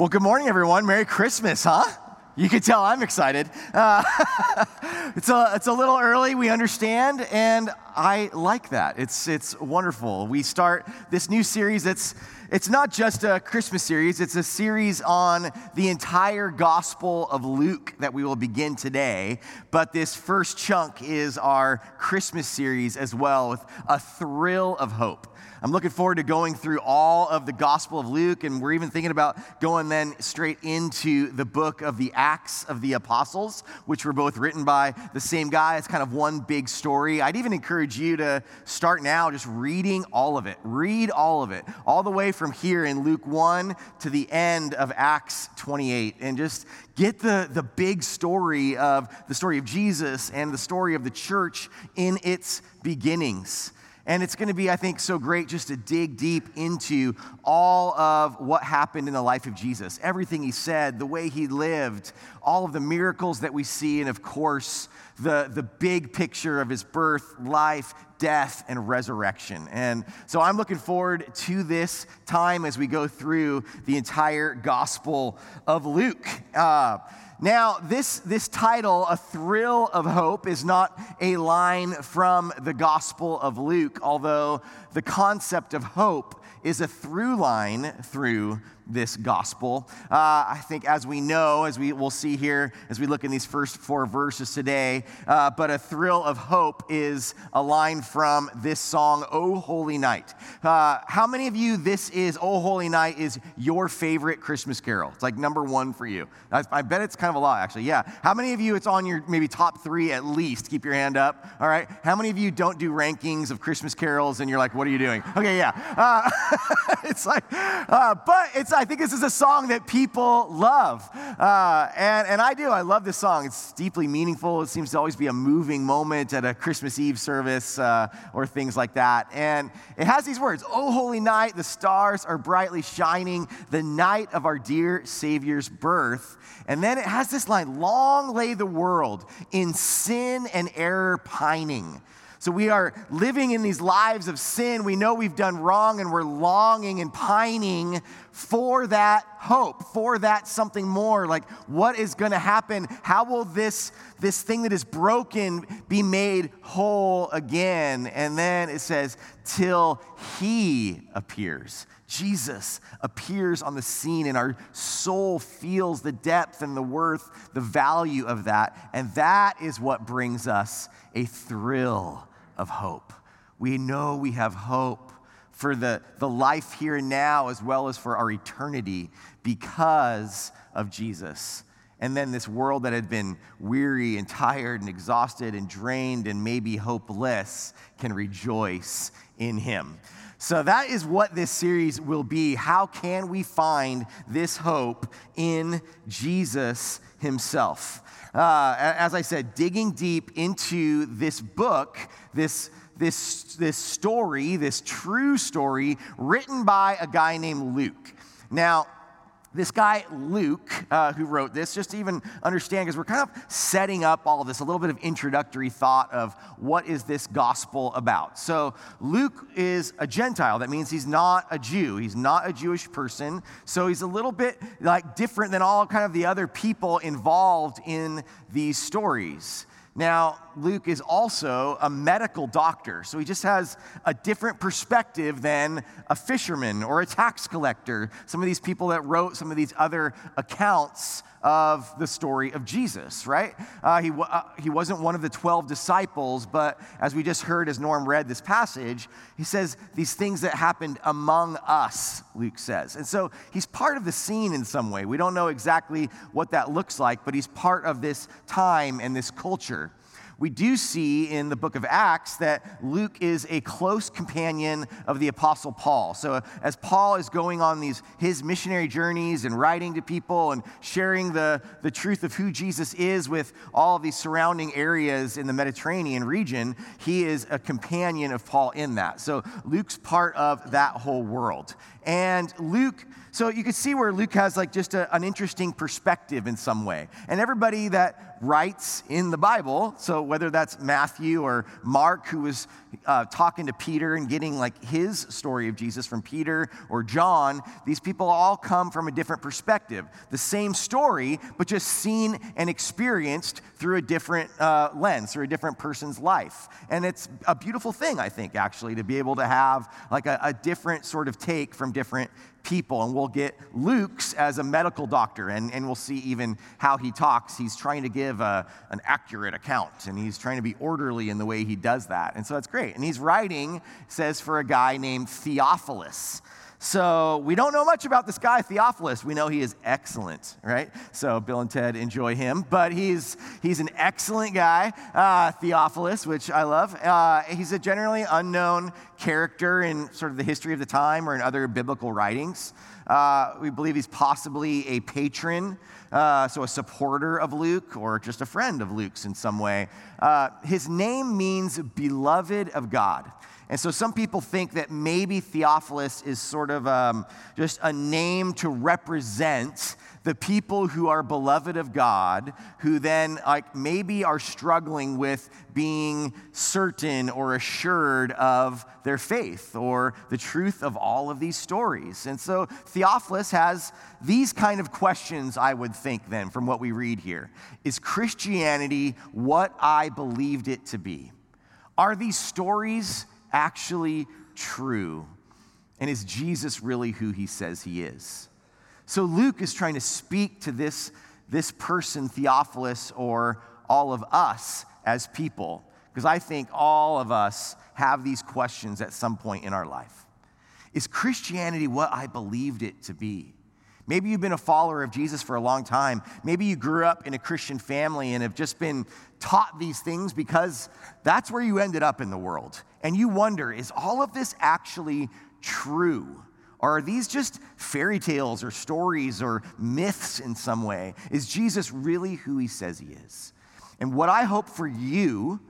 Well, good morning, everyone. Merry Christmas, huh? You can tell I'm excited. It's a little early, we understand, and I like that. It's wonderful. We start this new series. It's not just a Christmas series. It's a series on the entire Gospel of Luke that we will begin today. But this first chunk is our Christmas series as well, with a thrill of hope. I'm looking forward to going through all of the Gospel of Luke, and we're even thinking about going then straight into the book of the Acts of the Apostles, which were both written by the same guy. It's kind of one big story. I'd even encourage you to start now just reading all of it. Read all of it, all the way from here in Luke 1 to the end of Acts 28, and just get the big story of the story of Jesus and the story of the church in its beginnings. And it's going to be, I think, so great just to dig deep into all of what happened in the life of Jesus. Everything he said, the way he lived, all of the miracles that we see, and of course, the big picture of his birth, life, death, and resurrection. And so I'm looking forward to this time as we go through the entire Gospel of Luke. Now, this title, A Thrill of Hope, is not a line from the Gospel of Luke, although the concept of hope is a through line through this gospel. I think as we know, as we will see here, as we look in these first four verses today, but a thrill of hope is a line from this song, O Holy Night. How many of you, this is, O Holy Night is your favorite Christmas carol? It's like number one for you. I bet it's kind of a lot, actually. Yeah. How many of you, it's on your maybe top three at least? Keep your hand up. All right. How many of you don't do rankings of Christmas carols and you're like, what are you doing? Okay, yeah. It's like, I think this is a song that people love, and I do. I love this song. It's deeply meaningful. It seems to always be a moving moment at a Christmas Eve service or things like that. And it has these words, O holy night, the stars are brightly shining, the night of our dear Savior's birth. And then it has this line, long lay the world in sin and error pining. So we are living in these lives of sin. We know we've done wrong, and we're longing and pining for that hope, for that something more. Like, what is going to happen? How will this thing that is broken be made whole again? And then it says, till he appears. Jesus appears on the scene, and our soul feels the depth and the worth, the value of that. And that is what brings us a thrill of hope. We know we have hope for the life here and now, as well as for our eternity, because of Jesus. And then this world that had been weary and tired and exhausted and drained and maybe hopeless can rejoice in him. So that is what this series will be. How can we find this hope in Jesus himself? As I said, digging deep into this book, this story, this true story written by a guy named Luke. Now, this guy, Luke, who wrote this, just to even understand, because we're kind of setting up all of this, a little bit of introductory thought of what is this gospel about. So Luke is a Gentile. That means he's not a Jew. He's not a Jewish person. So he's a little bit like different than all kind of the other people involved in these stories. Now, Luke is also a medical doctor, so he just has a different perspective than a fisherman or a tax collector, some of these people that wrote some of these other accounts of the story of Jesus, right? He wasn't one of the 12 disciples, but as we just heard, as Norm read this passage, he says these things that happened among us, Luke says. And so he's part of the scene in some way. We don't know exactly what that looks like, but he's part of this time and this culture. We do see in the book of Acts that Luke is a close companion of the Apostle Paul. So as Paul is going on his missionary journeys and writing to people and sharing the truth of who Jesus is with all of these surrounding areas in the Mediterranean region, he is a companion of Paul in that. So Luke's part of that whole world. And Luke, so you can see where Luke has like just an interesting perspective in some way. And everybody that writes in the Bible, so whether that's Matthew or Mark, who was talking to Peter and getting like his story of Jesus from Peter, or John, these people all come from a different perspective. The same story, but just seen and experienced through a different lens, through a different person's life. And it's a beautiful thing, I think, actually, to be able to have like a different sort of take from different people. And we'll get Luke's as a medical doctor, and we'll see even how he talks. He's trying to give an accurate account, and he's trying to be orderly in the way he does that. And so that's great. And he's writing, says, for a guy named Theophilus. So we don't know much about this guy, Theophilus. We know he is excellent, right? So Bill and Ted enjoy him, but he's an excellent guy, Theophilus, which I love. He's a generally unknown character in sort of the history of the time or in other biblical writings. We believe he's possibly a patron, so a supporter of Luke or just a friend of Luke's in some way. His name means beloved of God. And so some people think that maybe Theophilus is sort of just a name to represent the people who are beloved of God, who then like maybe are struggling with being certain or assured of their faith or the truth of all of these stories. And so Theophilus has these kind of questions, I would think then, from what we read here. Is Christianity what I believed it to be? Are these stories actually true? And is Jesus really who he says he is? So Luke is trying to speak to this person, Theophilus, or all of us as people, because I think all of us have these questions at some point in our life. Is Christianity what I believed it to be? Maybe you've been a follower of Jesus for a long time. Maybe you grew up in a Christian family and have just been taught these things because that's where you ended up in the world. And you wonder, is all of this actually true? Or are these just fairy tales or stories or myths in some way? Is Jesus really who he says he is? And what I hope for you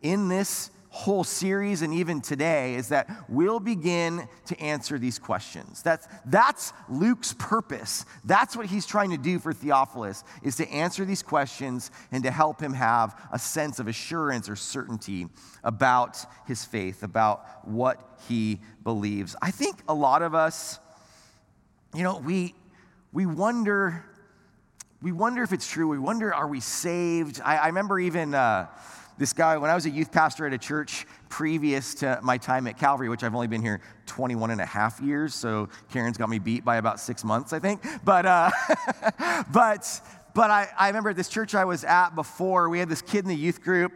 in this whole series and even today is that we'll begin to answer these questions. That's Luke's purpose. That's what he's trying to do for Theophilus, is to answer these questions and to help him have a sense of assurance or certainty about his faith, about what he believes. I think a lot of us, you know, we wonder if it's true. We wonder, are we saved? I remember even this guy, when I was a youth pastor at a church previous to my time at Calvary, which I've only been here 21 and a half years, so Karen's got me beat by about 6 months, I think. But I remember at this church I was at before, we had this kid in the youth group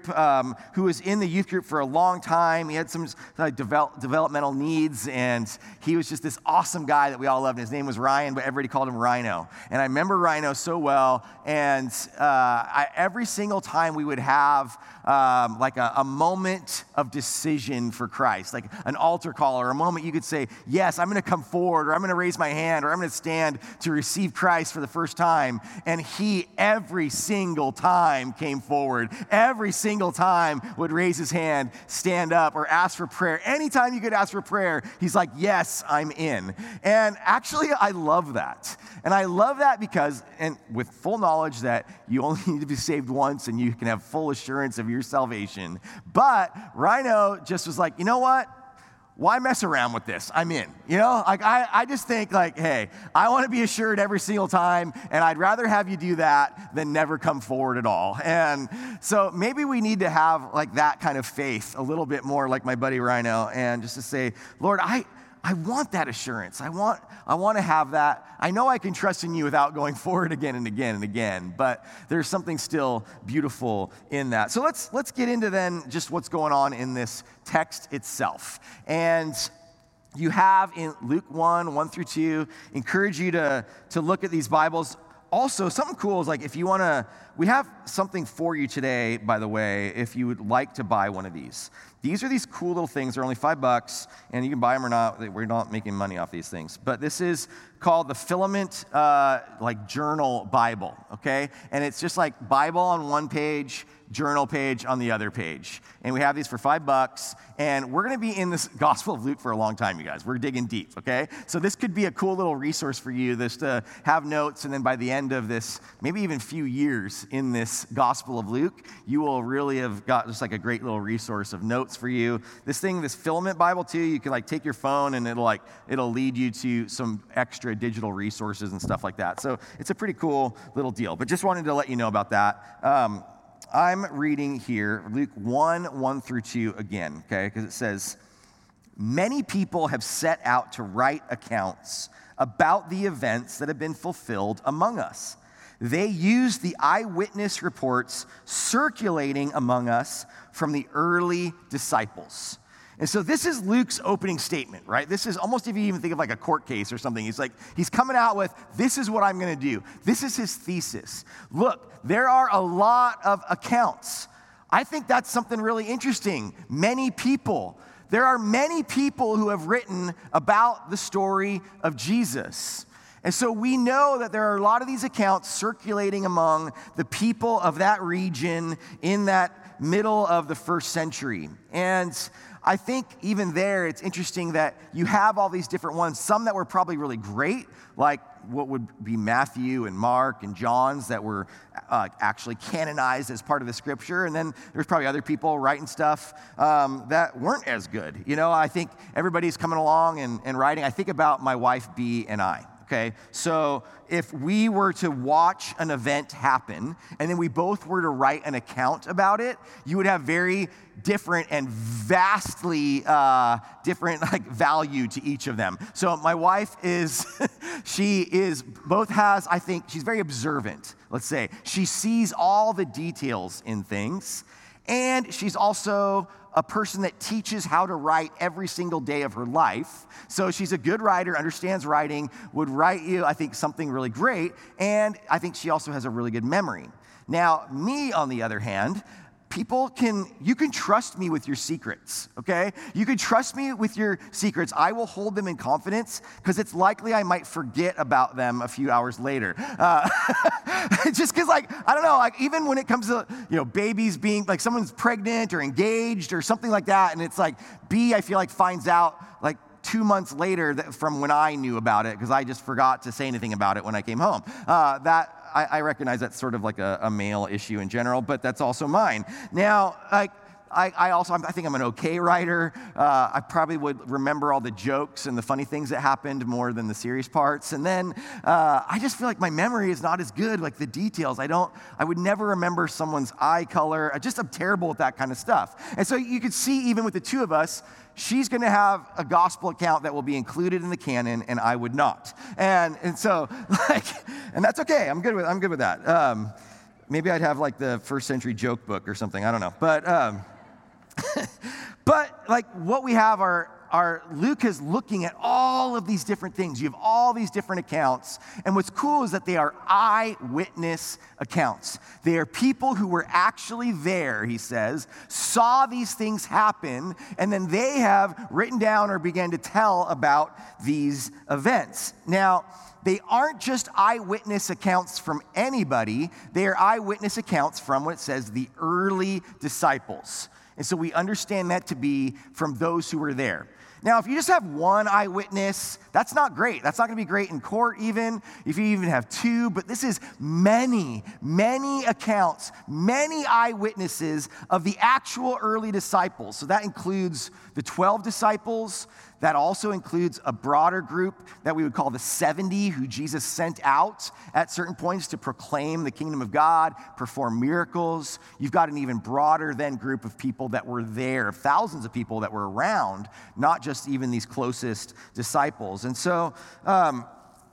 who was in the youth group for a long time. He had some developmental needs, and he was just this awesome guy that we all loved. His name was Ryan, but everybody called him Rhino. And I remember Rhino so well, and every single time we would have like a moment of decision for Christ, like an altar call or a moment you could say, yes, I'm going to come forward, or I'm going to raise my hand, or I'm going to stand to receive Christ for the first time. And he every single time came forward, every single time would raise his hand, stand up, or ask for prayer. Anytime you could ask for prayer, he's like, yes, I'm in. And actually, I love that. And I love that because, and with full knowledge that you only need to be saved once and you can have full assurance of your salvation. But Rhino just was like, you know what? Why mess around with this? I'm in. You know, like I just think like, hey, I want to be assured every single time, and I'd rather have you do that than never come forward at all. And so maybe we need to have like that kind of faith a little bit more, like my buddy Rhino, and just to say, Lord, I want that assurance. I want to have that. I know I can trust in you without going forward again and again and again, but there's something still beautiful in that. So let's get into then just what's going on in this text itself. And you have in Luke 1, 1 through 2, encourage you to look at these Bibles. Also, something cool is like if you want to, we have something for you today, by the way, if you would like to buy one of these. These are these cool little things. They're only $5, and you can buy them or not. We're not making money off these things. But this is called the Filament like journal Bible, okay? And it's just like Bible on one page, journal page on the other page. And we have these for $5, and we're going to be in this Gospel of Luke for a long time, you guys. We're digging deep, okay? So this could be a cool little resource for you, just to have notes, and then by the end of this, maybe even few years in this Gospel of Luke, you will really have got just like a great little resource of notes for you. This thing, this Filament Bible too, you can like take your phone and it'll lead you to some extra digital resources and stuff like that. So it's a pretty cool little deal, but just wanted to let you know about that. I'm reading here Luke 1:1-2 again, okay, because it says, many people have set out to write accounts about the events that have been fulfilled among us. They used the eyewitness reports circulating among us from the early disciples. And so this is Luke's opening statement, right? This is almost, if you even think of like a court case or something, he's coming out with, this is what I'm going to do. This is his thesis. Look, there are a lot of accounts. I think that's something really interesting. Many people. There are many people who have written about the story of Jesus. And so we know that there are a lot of these accounts circulating among the people of that region in that middle of the first century. And I think even there, it's interesting that you have all these different ones, some that were probably really great, like what would be Matthew and Mark and John's that were actually canonized as part of the scripture. And then there's probably other people writing stuff that weren't as good. You know, I think everybody's coming along and writing. I think about my wife, B, and I. Okay, so if we were to watch an event happen and then we both were to write an account about it, you would have very different and vastly different like value to each of them. So my wife is, I think she's very observant, let's say. She sees all the details in things, and she's also a person that teaches how to write every single day of her life. So she's a good writer, understands writing, would write you, I think, something really great. And I think she also has a really good memory. Now, me, on the other hand, you can trust me with your secrets, okay? You can trust me with your secrets. I will hold them in confidence because it's likely I might forget about them a few hours later. Just because, even when it comes to, babies being, someone's pregnant or engaged or something like that, and it's B, I feel like finds out, 2 months later from when I knew about it because I just forgot to say anything about it when I came home. I recognize that's sort of like a male issue in general, but that's also mine. Now, I think I'm an okay writer. I probably would remember all the jokes and the funny things that happened more than the serious parts. And then I just feel like my memory is not as good, the details. I would never remember someone's eye color. I just am terrible at that kind of stuff. And so you could see even with the two of us, she's going to have a gospel account that will be included in the canon, and I would not. And so, and that's okay. I'm good with that. Maybe I'd have the first century joke book or something. I don't know. But what we have are Luke is looking at all of these different things. You have all these different accounts. And what's cool is that they are eyewitness accounts. They are people who were actually there, he says, saw these things happen, and then they have written down or began to tell about these events. Now, they aren't just eyewitness accounts from anybody. They are eyewitness accounts from what it says, the early disciples. And so we understand that to be from those who were there. Now, if you just have one eyewitness, that's not great. That's not going to be great in court even, if you even have two. But this is many, many accounts, many eyewitnesses of the actual early disciples. So that includes the 12 disciples. That also includes a broader group that we would call the 70 who Jesus sent out at certain points to proclaim the kingdom of God, perform miracles. You've got an even broader then group of people that were there, thousands of people that were around, not just even these closest disciples. And so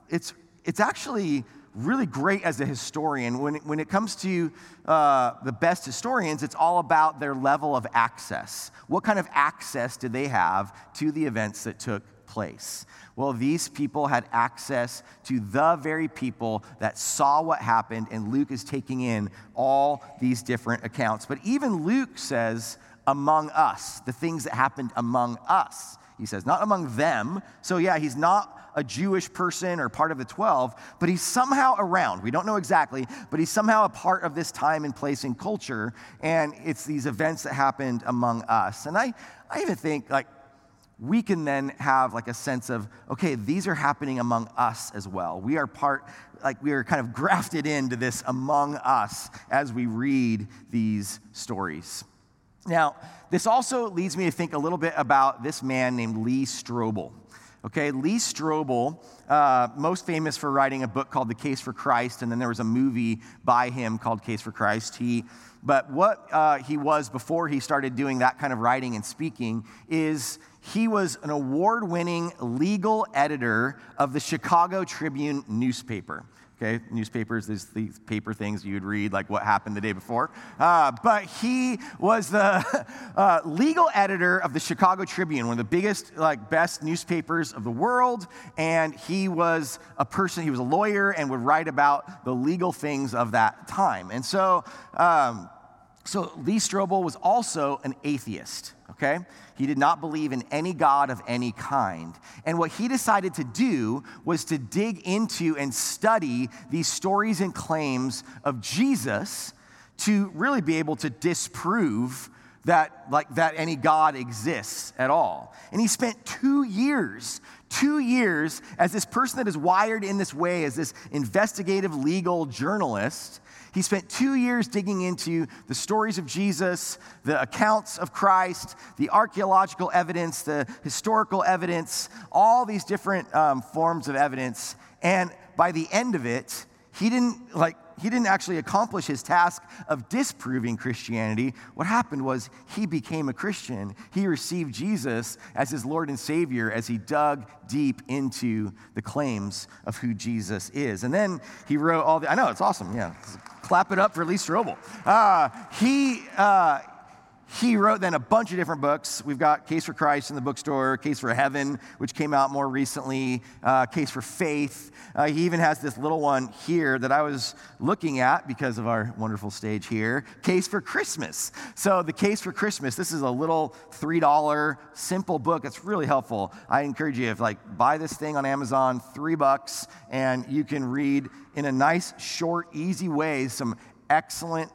it's actually really great as a historian. When it comes to the best historians, it's all about their level of access. What kind of access did they have to the events that took place? Well, these people had access to the very people that saw what happened, and Luke is taking in all these different accounts. But even Luke says, among us, the things that happened among us, he says, not among them. So yeah, he's not a Jewish person or part of the 12, but he's somehow around. We don't know exactly, but he's somehow a part of this time and place and culture, and it's these events that happened among us. And I even think, like, we can then have like a sense of, okay, these are happening among us as well. We are part, like we are kind of grafted into this among us as we read these stories. Now, this also leads me to think a little bit about this man named Lee Strobel. Okay, Lee Strobel, most famous for writing a book called The Case for Christ, and then there was a movie by him called Case for Christ. But what he was before he started doing that kind of writing and speaking is he was an award-winning legal editor of the Chicago Tribune newspaper. Okay, newspapers, these paper things you'd read, like what happened the day before. But he was the legal editor of the Chicago Tribune, one of the biggest, like, best newspapers of the world. And he was a person, he was a lawyer and would write about the legal things of that time. And so Lee Strobel was also an atheist, okay? He did not believe in any God of any kind. And what he decided to do was to dig into and study these stories and claims of Jesus to really be able to disprove that any God exists at all. And he spent 2 years as this person that is wired in this way, as this investigative legal journalist. He spent 2 years digging into the stories of Jesus, the accounts of Christ, the archaeological evidence, the historical evidence, all these different forms of evidence. And by the end of it, he didn't actually accomplish his task of disproving Christianity. What happened was he became a Christian. He received Jesus as his Lord and Savior as he dug deep into the claims of who Jesus is. And then he wrote all the, I know, it's awesome, yeah. Clap it up for Lee Strobel. He wrote then a bunch of different books. We've got Case for Christ in the bookstore, Case for Heaven, which came out more recently, Case for Faith. He even has this little one here that I was looking at because of our wonderful stage here, Case for Christmas. So the Case for Christmas, this is a little $3 simple book. It's really helpful. I encourage you to buy this thing on Amazon, $3, and you can read in a nice, short, easy way some excellent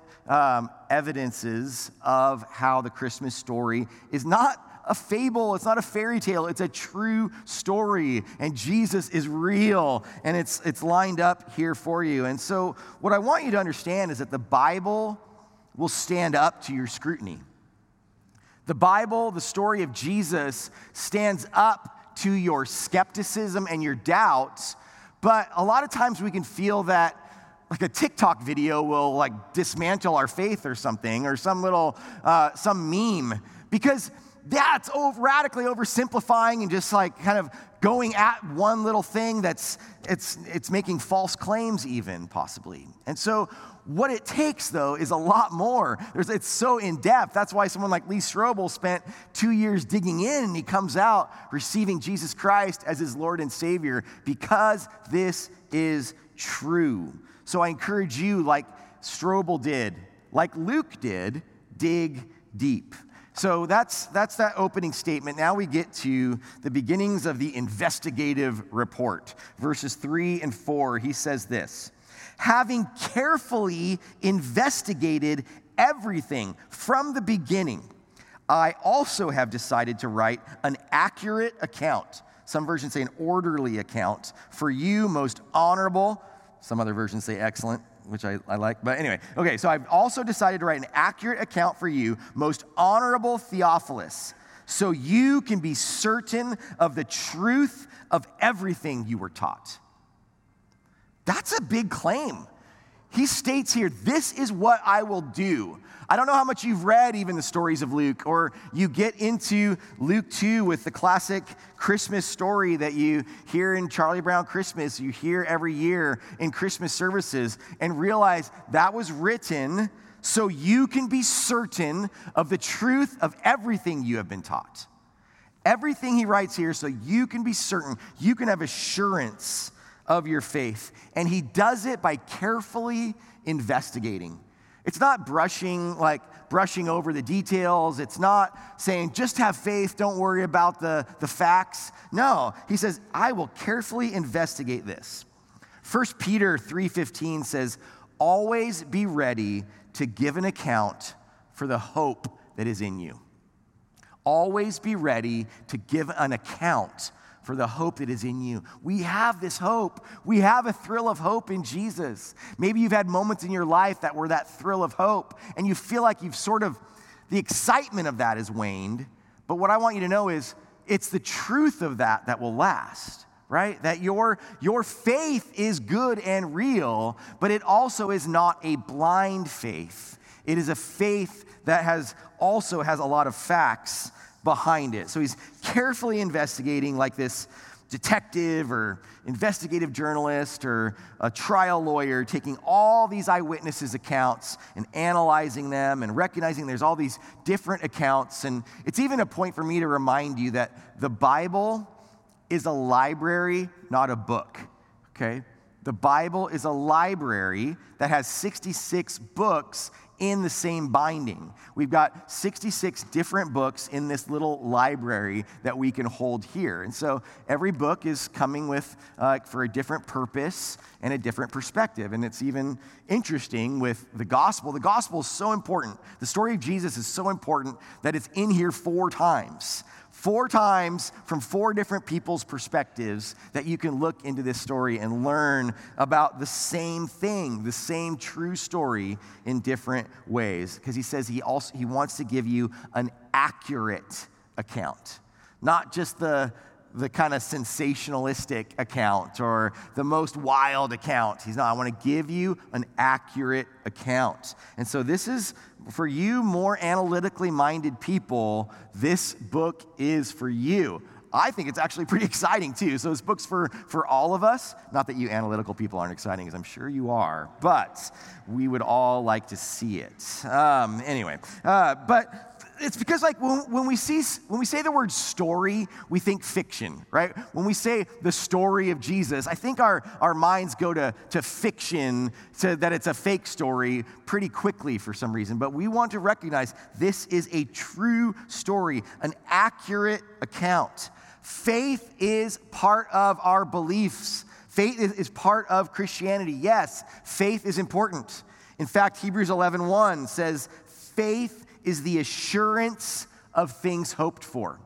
evidences of how the Christmas story is not a fable, it's not a fairy tale, it's a true story, and Jesus is real, and it's lined up here for you. And so what I want you to understand is that the Bible will stand up to your scrutiny. The Bible, the story of Jesus, stands up to your skepticism and your doubts, but a lot of times we can feel that like a TikTok video will dismantle our faith or something, or some little, some meme, because that's radically oversimplifying and just kind of going at one little thing it's making false claims even possibly. And so what it takes though is a lot more. It's so in depth. That's why someone like Lee Strobel spent 2 years digging in, and he comes out receiving Jesus Christ as his Lord and Savior, because this is true. So I encourage you, like Strobel did, like Luke did, dig deep. So that's that opening statement. Now we get to the beginnings of the investigative report. Verses 3 and 4, he says this: having carefully investigated everything from the beginning, I also have decided to write an accurate account. Some versions say an orderly account for you, most honorable. Some other versions say excellent, which I like. But anyway, okay, so I've also decided to write an accurate account for you, most honorable Theophilus, so you can be certain of the truth of everything you were taught. That's a big claim. He states here, this is what I will do. I don't know how much you've read even the stories of Luke, or you get into Luke 2 with the classic Christmas story that you hear in Charlie Brown Christmas, you hear every year in Christmas services, and realize that was written so you can be certain of the truth of everything you have been taught. Everything he writes here, so you can be certain, you can have assurance of your faith. And he does it by carefully investigating. It's not brushing over the details. It's not saying, just have faith, don't worry about the facts. No, he says, I will carefully investigate this. 1 Peter 3:15 says, always be ready to give an account for the hope that is in you. Always be ready to give an account for the hope that is in you. We have this hope. We have a thrill of hope in Jesus. Maybe you've had moments in your life that were that thrill of hope, and you feel like you've sort of, the excitement of that has waned. But what I want you to know is it's the truth of that that will last, right? That your faith is good and real, but it also is not a blind faith. It is a faith that also has a lot of facts behind it. So he's carefully investigating, like this detective or investigative journalist or a trial lawyer, taking all these eyewitnesses' accounts and analyzing them and recognizing there's all these different accounts. And it's even a point for me to remind you that the Bible is a library, not a book, okay? The Bible is a library that has 66 books in the same binding. We've got 66 different books in this little library that we can hold here. And so every book is coming with for a different purpose and a different perspective. And it's even interesting with the gospel. The gospel is so important. The story of Jesus is so important that it's in here four times. Four times from four different people's perspectives that you can look into this story and learn about the same thing, the same true story in different ways. Because he says he wants to give you an accurate account, not just the kind of sensationalistic account or the most wild account. He's not, I want to give you an accurate account. And so this is, for you more analytically minded people, this book is for you. I think it's actually pretty exciting too. So this book's for all of us. Not that you analytical people aren't exciting, as I'm sure you are, but we would all like to see it. But it's because, like, when we say the word story, we think fiction, right? When we say the story of Jesus, I think our minds go to fiction, so that it's a fake story pretty quickly for some reason. But we want to recognize this is a true story, an accurate account. Faith is part of our beliefs. Faith is part of Christianity. Yes, faith is important. In fact, Hebrews 11:1 says, faith is the assurance of things hoped for.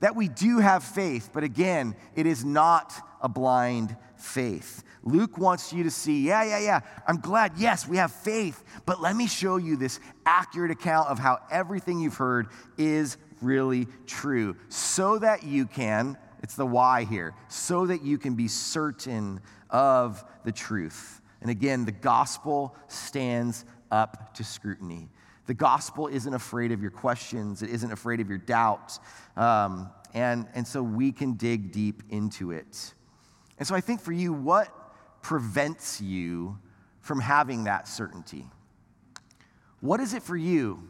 That we do have faith, but again, it is not a blind faith. Luke wants you to see, I'm glad, yes, we have faith, but let me show you this accurate account of how everything you've heard is really true, so that you can, it's the why here, so that you can be certain of the truth. And again, the gospel stands up to scrutiny. The gospel isn't afraid of your questions. It isn't afraid of your doubts. And so we can dig deep into it. And so I think for you, what prevents you from having that certainty? What is it for you?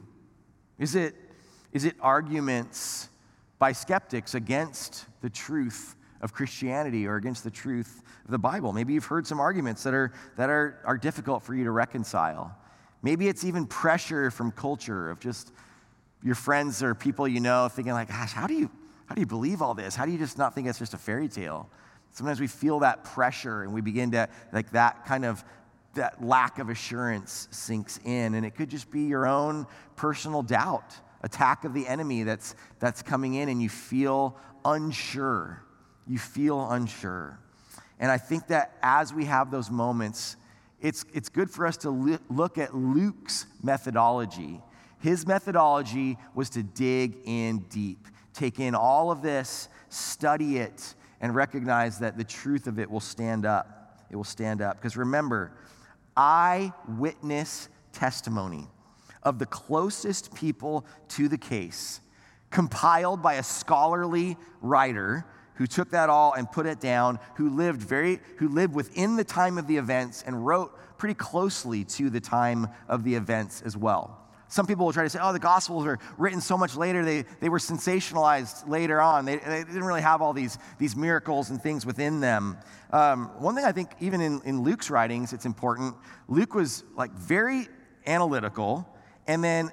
Is it arguments by skeptics against the truth of Christianity or against the truth of the Bible? Maybe you've heard some arguments that are difficult for you to reconcile. Maybe it's even pressure from culture of just your friends or people you know thinking like, gosh, how do you believe all this? How do you just not think it's just a fairy tale? Sometimes we feel that pressure and we begin to, like, that lack of assurance sinks in. And it could just be your own personal doubt, attack of the enemy that's coming in, and you feel unsure. You feel unsure. And I think that as we have those moments, it's good for us to look at Luke's methodology. His methodology was to dig in deep, take in all of this, study it, and recognize that the truth of it will stand up. It will stand up. Because remember, eyewitness testimony of the closest people to the case, compiled by a scholarly writer who took that all and put it down, who lived within the time of the events and wrote pretty closely to the time of the events as well. Some people will try to say, the Gospels are written so much later, they were sensationalized later on. They didn't really have all these miracles and things within them. One thing I think even in Luke's writings, it's important. Luke was, like, very analytical, and then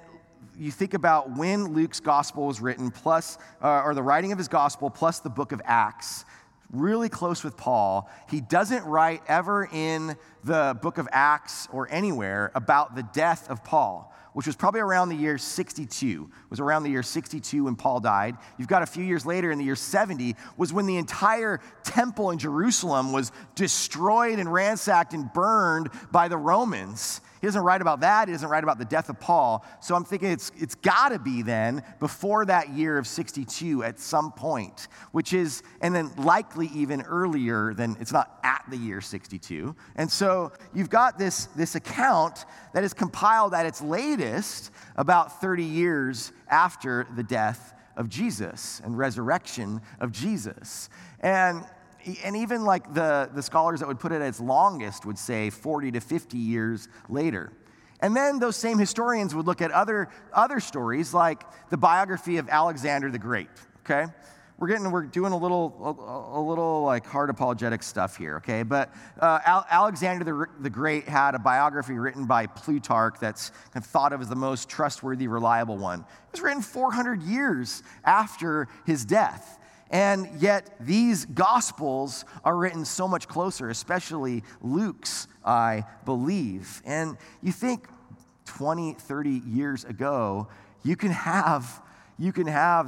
you think about when Luke's gospel was written, plus, or the writing of his gospel, plus the book of Acts. Really close with Paul. He doesn't write ever in the book of Acts or anywhere about the death of Paul, which was probably around the year 62. It was around the year 62 when Paul died. You've got a few years later in the year 70 was when the entire temple in Jerusalem was destroyed and ransacked and burned by the Romans. He doesn't write about that. He doesn't write about the death of Paul. So I'm thinking it's got to be then before that year of 62 at some point, which is, and then likely even earlier than, it's not at the year 62. And so you've got this account that is compiled at its latest about 30 years after the death of Jesus and resurrection of Jesus. And even like the scholars that would put it at its longest would say 40 to 50 years later. And then those same historians would look at other stories like the biography of Alexander the Great, okay? We're doing a little like hard apologetic stuff here, okay? But Alexander the Great had a biography written by Plutarch that's kind of thought of as the most trustworthy, reliable one. It was written 400 years after his death. And yet these gospels are written so much closer, especially Luke's, I believe. And you think 20, 30 years ago, you can have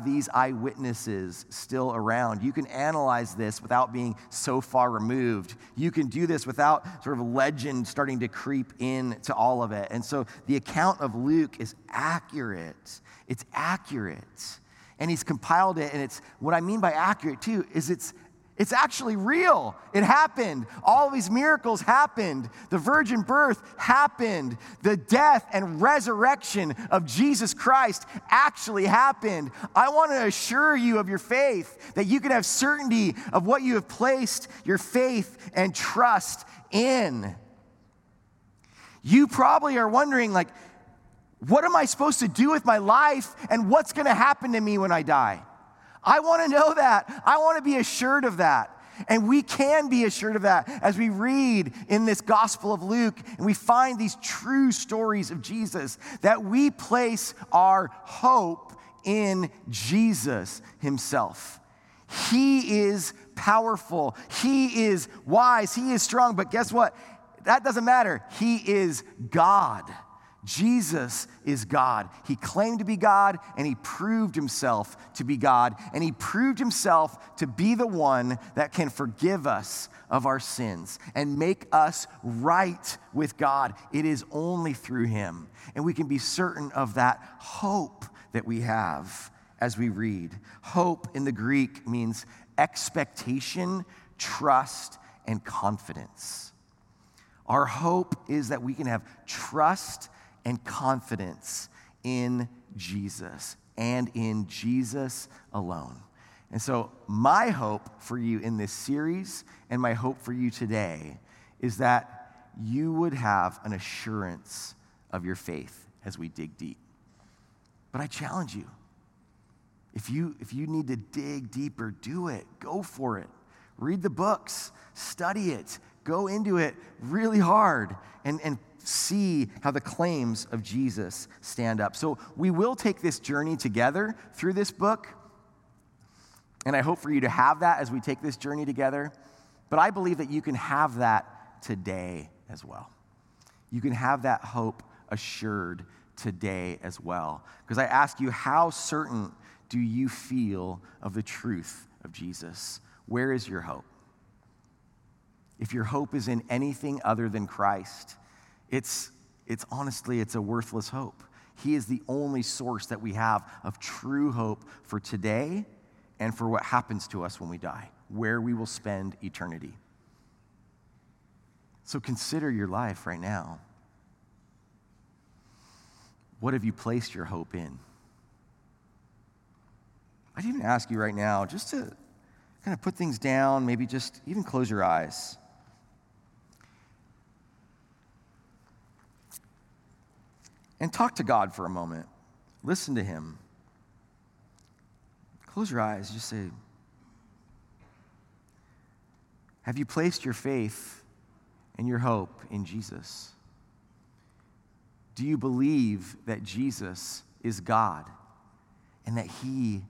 these eyewitnesses still around. You can analyze this without being so far removed. You can do this without sort of legend starting to creep in to all of it. And so the account of Luke is accurate. It's accurate. And he's compiled it, and it's, what I mean by accurate too is it's actually real. It happened. All of these miracles happened. The virgin birth happened. The death and resurrection of Jesus Christ actually happened. I want to assure you of your faith, that you can have certainty of what you have placed your faith and trust in. You probably are wondering, like, what am I supposed to do with my life, and what's going to happen to me when I die? I want to know that. I want to be assured of that. And we can be assured of that as we read in this Gospel of Luke, and we find these true stories of Jesus, that we place our hope in Jesus himself. He is powerful. He is wise. He is strong. But guess what? That doesn't matter. He is God. Jesus is God. He claimed to be God, and he proved himself to be God, and he proved himself to be the one that can forgive us of our sins and make us right with God. It is only through him, and we can be certain of that hope that we have as we read. Hope in the Greek means expectation, trust, and confidence. Our hope is that we can have trust and confidence in Jesus and in Jesus alone. And so my hope for you in this series and my hope for you today is that you would have an assurance of your faith as we dig deep. But I challenge you. If you need to dig deeper, do it. Go for it. Read the books. Study it. Go into it really hard and see how the claims of Jesus stand up. So we will take this journey together through this book, and I hope for you to have that as we take this journey together. But I believe that you can have that today as well. You can have that hope assured today as well. Because I ask you, how certain do you feel of the truth of Jesus? Where is your hope? If your hope is in anything other than Christ, it's honestly a worthless hope. He is the only source that we have of true hope for today and for what happens to us when we die, where we will spend eternity. So consider your life right now. What have you placed your hope in? I'd even ask you right now just to kind of put things down, maybe just even close your eyes. And talk to God for a moment. Listen to him. Close your eyes. Just say, have you placed your faith and your hope in Jesus? Do you believe that Jesus is God and that he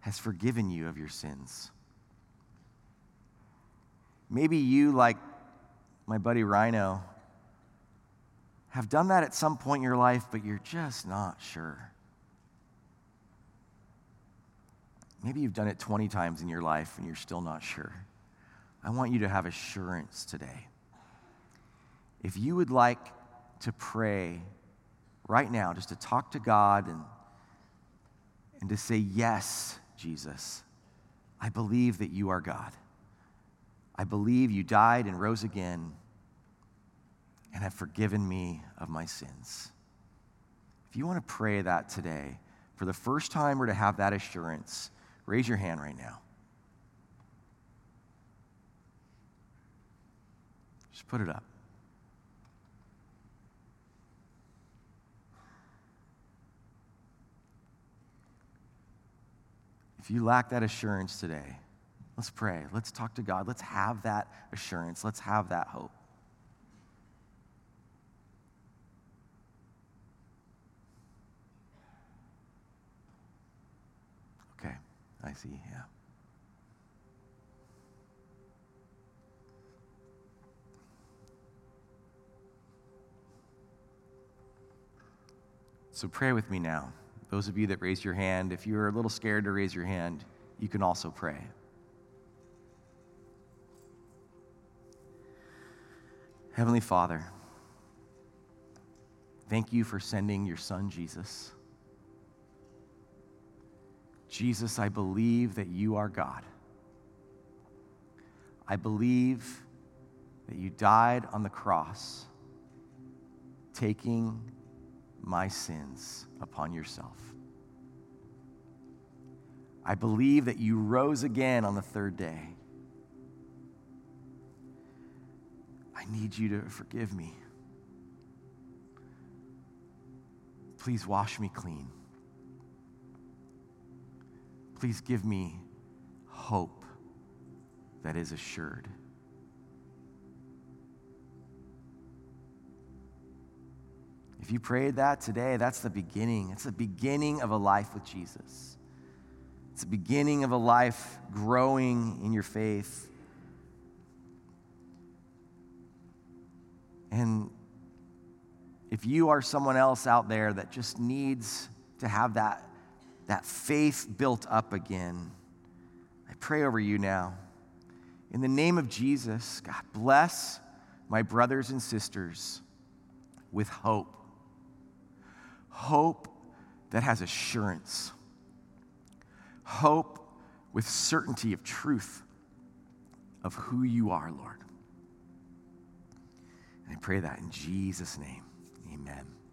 has forgiven you of your sins? Maybe you, like my buddy Rhino, have done that at some point in your life, but you're just not sure. Maybe you've done it 20 times in your life and you're still not sure. I want you to have assurance today. If you would like to pray right now, just to talk to God and to say, yes, Jesus, I believe that you are God. I believe you died and rose again and have forgiven me of my sins. If you want to pray that today for the first time or to have that assurance, raise your hand right now. Just put it up. If you lack that assurance today, let's pray. Let's talk to God. Let's have that assurance. Let's have that hope. Okay, I see, yeah. So pray with me now. Those of you that raised your hand, if you're a little scared to raise your hand, you can also pray. Heavenly Father, thank you for sending your son, Jesus. Jesus, I believe that you are God. I believe that you died on the cross, taking my sins upon yourself. I believe that you rose again on the third day. I need you to forgive me. Please wash me clean. Please give me hope that is assured. If you prayed that today, that's the beginning. It's the beginning of a life with Jesus. It's the beginning of a life growing in your faith. And if you are someone else out there that just needs to have that faith built up again, I pray over you now. In the name of Jesus, God, bless my brothers and sisters with hope. Hope that has assurance. Hope with certainty of truth of who you are, Lord. And I pray that in Jesus' name, amen.